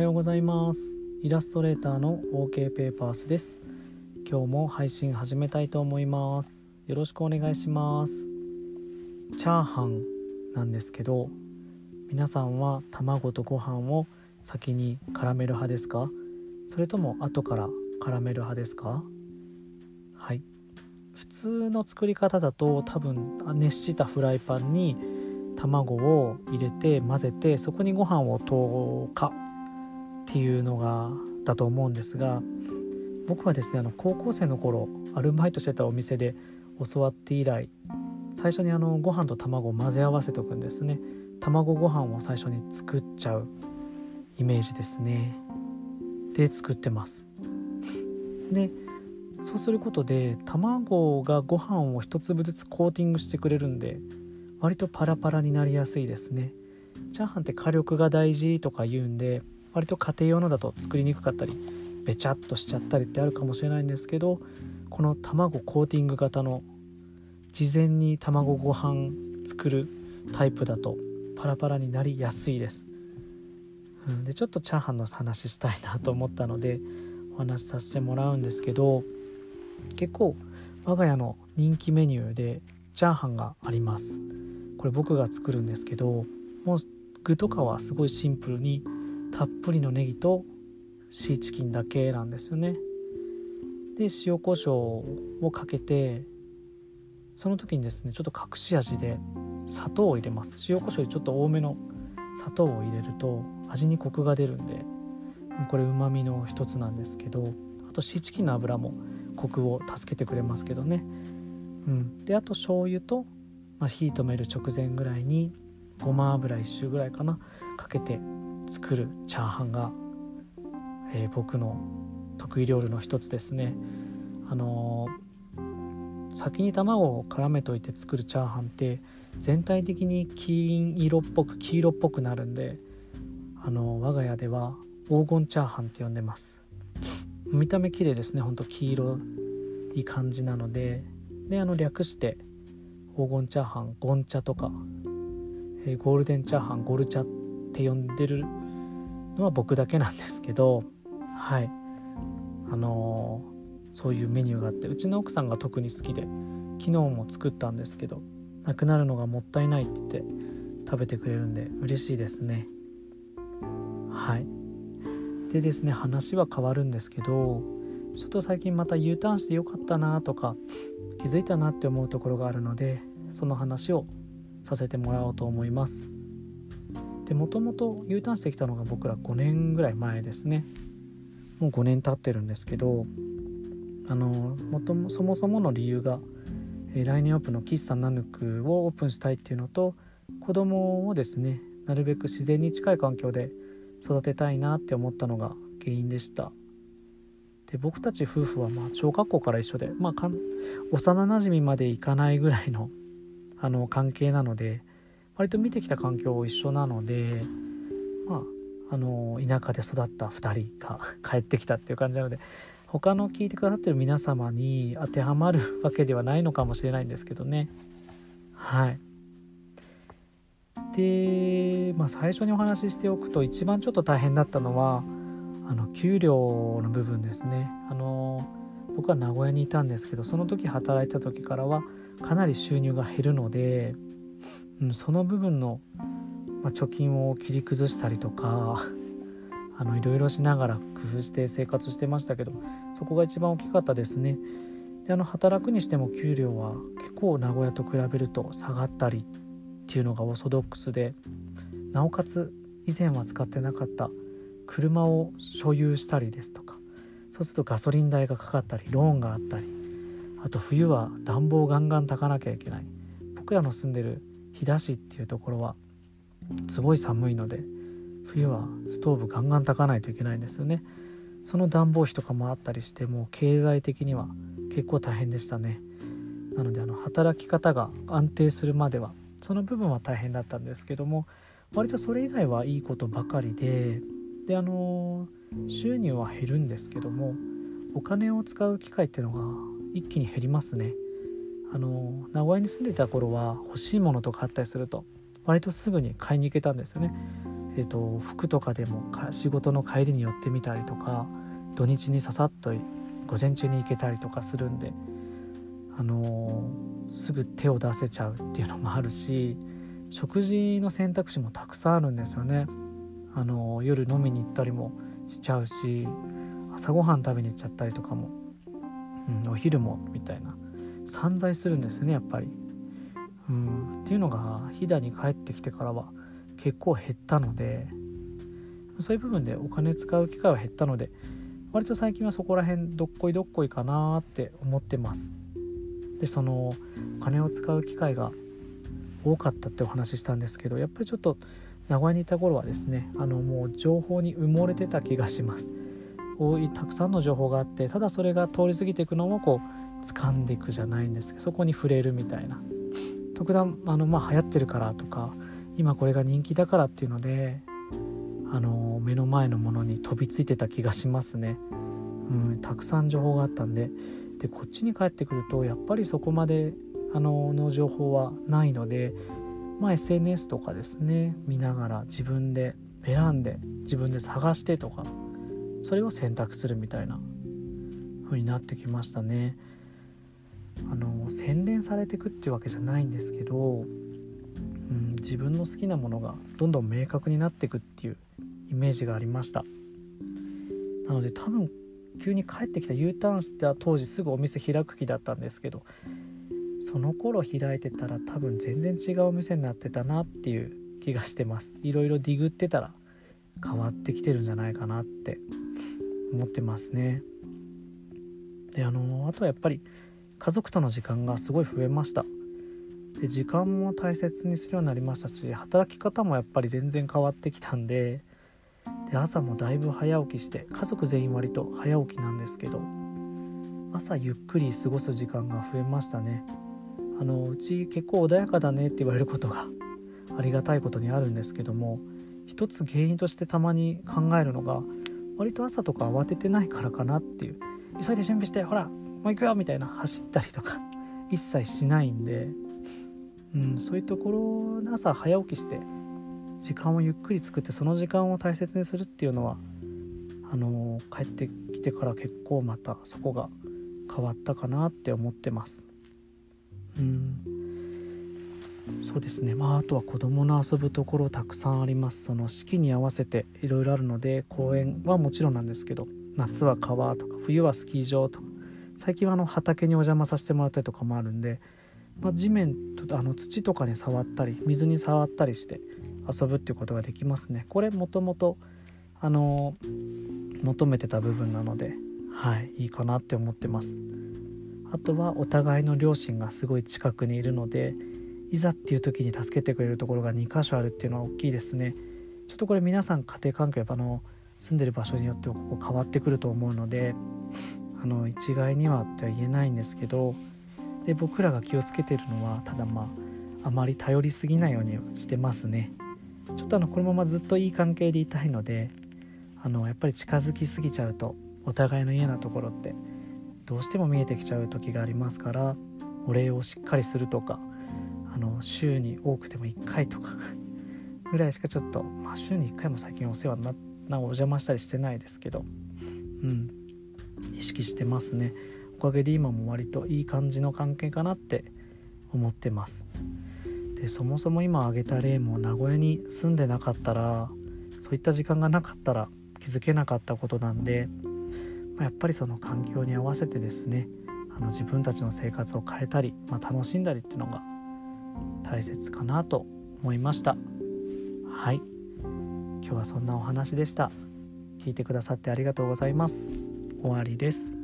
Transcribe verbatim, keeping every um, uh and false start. はようございます。イラストレーターの OK ペーパースです。今日も配信始めたいと思います。よろしくお願いします。チャーハンなんですけど、皆さんは卵とご飯を先に絡める派ですか？それとも後から絡める派ですか？はい、普通の作り方だと多分熱したフライパンに卵を入れて混ぜて、そこにご飯を投下っていうのがだと思うんですが、僕はですねあの高校生の頃アルバイトしてたお店で教わって以来、最初にあのご飯と卵を混ぜ合わせておくんですね。卵ご飯を最初に作っちゃうイメージですね。で作ってます。でそうすることで卵がご飯を一粒ずつコーティングしてくれるんで、割とパラパラになりやすいですね。チャーハンって火力が大事とか言うんで、割と家庭用のだと作りにくかったりべちゃっとしちゃったりってあるかもしれないんですけど、この卵コーティング型の事前に卵ご飯作るタイプだとパラパラになりやすいです。うん、でちょっとチャーハンの話したいなと思ったのでお話しさせてもらうんですけど、結構我が家の人気メニューでチャーハンがあります。これ僕が作るんですけど、もう具とかはすごいシンプルにたっぷりのネギとシーチキンだけなんですよね。で塩コショウをかけて、その時にですねちょっと隠し味で砂糖を入れます。塩コショウよりちょっと多めの砂糖を入れると味にコクが出るんで、これうまみの一つなんですけど、あとシーチキンの油もコクを助けてくれますけどね。うん、であと醤油と、まあ、火止める直前ぐらいにごま油一周ぐらいかなかけて作るチャーハンが、えー、僕の得意料理の一つですね。あのー、先に卵を絡めといて作るチャーハンって全体的に金色っぽく黄色っぽくなるんで、あのー、我が家では黄金チャーハンって呼んでます。見た目綺麗ですね。ほんと黄色い感じなので、であの略して黄金チャーハンゴンチャとか、えー、ゴールデンチャーハンゴルチャって呼んでるのは僕だけなんですけど、はい、あのー、そういうメニューがあって、うちの奥さんが特に好きで、昨日も作ったんですけどなくなるのがもったいないって言って食べてくれるんで嬉しいですね。はい。でですね、話は変わるんですけど、ちょっと最近また U ターンしてよかったなとか気づいたなって思うところがあるので、その話をさせてもらおうと思います。で、もともと U ターンしてきたのが僕らごねんぐらい前ですね。もうごねん経ってるんですけど、あのもともそもそもの理由が、えー、来年オープンの喫茶ナヌクをオープンしたいっていうのと、子供をですねなるべく自然に近い環境で育てたいなって思ったのが原因でした。で僕たち夫婦はまあ小学校から一緒で、まあ、かん幼なじみまでいかないぐらいの、あの関係なので、割と見てきた環境を一緒なので、まああの田舎で育ったふたりが帰ってきたっていう感じなので、他の聞いてくださってる皆様に当てはまるわけではないのかもしれないんですけどね。はい。で、まあ、最初にお話ししておくと、一番ちょっと大変だったのはあの給料の部分ですね。あの僕は名古屋にいたんですけど、その時働いた時からはかなり収入が減るので、うん、その部分の、まあ、貯金を切り崩したりとか、あのいろいろしながら工夫して生活してましたけど、そこが一番大きかったですね。であの働くにしても給料は結構名古屋と比べると下がったりっていうのがオーソドックスで、なおかつ以前は使ってなかった車を所有したりですとか、そうするとガソリン代がかかったり、ローンがあったり、あと冬は暖房ガンガン焚かなきゃいけない。僕らの住んでる飛騨市っていうところはすごい寒いので、冬はストーブガンガン焚かないといけないんですよね。その暖房費とかもあったりして、もう経済的には結構大変でしたね。なのであの働き方が安定するまではその部分は大変だったんですけども、割とそれ以外はいいことばかりで、であの収入は減るんですけども、お金を使う機会っていうのが一気に減りますね。あの名古屋に住んでいた頃は欲しいものとかあったりすると割とすぐに買いに行けたんですよね。えー、と服とかでもか仕事の帰りに寄ってみたりとか、土日にささっと午前中に行けたりとかするんで、あのー、すぐ手を出せちゃうっていうのもあるし、食事の選択肢もたくさんあるんですよね。あのー、夜飲みに行ったりもしちゃうし、朝ごはん食べに行っちゃったりとかも、うん、お昼もみたいな散財するんですよね、やっぱり、うん、っていうのが飛騨に帰ってきてからは結構減ったので、そういう部分でお金使う機会は減ったので、割と最近はそこら辺どっこいどっこいかなって思ってます。で、そのお金を使う機会が多かったってお話ししたんですけど、やっぱりちょっと名古屋にいた頃はですね、あのもう情報に埋もれてた気がします。多いたくさんの情報があって、ただそれが通り過ぎていくのもこう掴んでいくじゃないんですけど、そこに触れるみたいな、特段あのまあ流行ってるからとか、今これが人気だからっていうので、あの目の前のものに飛びついてた気がしますね。うん、たくさん情報があったんで、でこっちに帰ってくるとやっぱりそこまであのの情報はないので、まあ エスエヌエス とかですね、見ながら自分で選んで自分で探してとか、それを選択するみたいな風になってきましたね。あの洗練されていくっていうわけじゃないんですけど、うん、自分の好きなものがどんどん明確になっていくっていうイメージがありました。なので多分急に帰ってきた U ターンした当時すぐお店開く気だったんですけど、その頃開いてたら多分全然違うお店になってたなっていう気がしてます。いろいろディグってたら変わってきてるんじゃないかなって思ってますね。で、あのあとはやっぱり家族との時間がすごい増えました。で、時間も大切にするようになりましたし、働き方もやっぱり全然変わってきたんで、で朝もだいぶ早起きして、家族全員割と早起きなんですけど、朝ゆっくり過ごす時間が増えましたね。あのうち結構穏やかだねって言われることがありがたいことにあるんですけども、一つ原因としてたまに考えるのが、割と朝とか慌ててないからかなっていう、急いで準備してほらもう行くよみたいな走ったりとか一切しないんで、うん、そういうところ朝早起きして時間をゆっくり作って、その時間を大切にするっていうのはあの帰ってきてから結構またそこが変わったかなって思ってます。うん、そうですね。まああとは子供の遊ぶところたくさんあります。その四季に合わせていろいろあるので、公園はもちろんなんですけど、夏は川とか冬はスキー場とか、最近はあの畑にお邪魔させてもらったりとかもあるんで、まあ、地面とあの土とかに触ったり水に触ったりして遊ぶっていうことができますね。これもともとあの求めてた部分なので、はい、いいかなって思ってます。あとはお互いの両親がすごい近くにいるので、いざっていう時に助けてくれるところがにか所あるっていうのは大きいですね。ちょっとこれ皆さん家庭環境やっぱあの住んでる場所によってここ変わってくると思うので、あの一概にはっては言えないんですけど、で僕らが気をつけてるのは、ただまああまり頼りすぎないようにしてますね。ちょっとあのこのままずっといい関係でいたいので、あのやっぱり近づきすぎちゃうとお互いの嫌なところってどうしても見えてきちゃう時がありますから、お礼をしっかりするとか、あの週に多くてもいっかいとかぐらいしかちょっと、まあ、週にいっかいも最近お世話にななお邪魔したりしてないですけど、うん、意識してますね。おかげで今も割といい感じの関係かなって思ってます。でそもそも今挙げた例も名古屋に住んでなかったら、そういった時間がなかったら気づけなかったことなんで、やっぱりその環境に合わせてですね、あの自分たちの生活を変えたり、まあ、楽しんだりっていうのが大切かなと思いました。はい、今日はそんなお話でした。聞いてくださってありがとうございます。終わりです。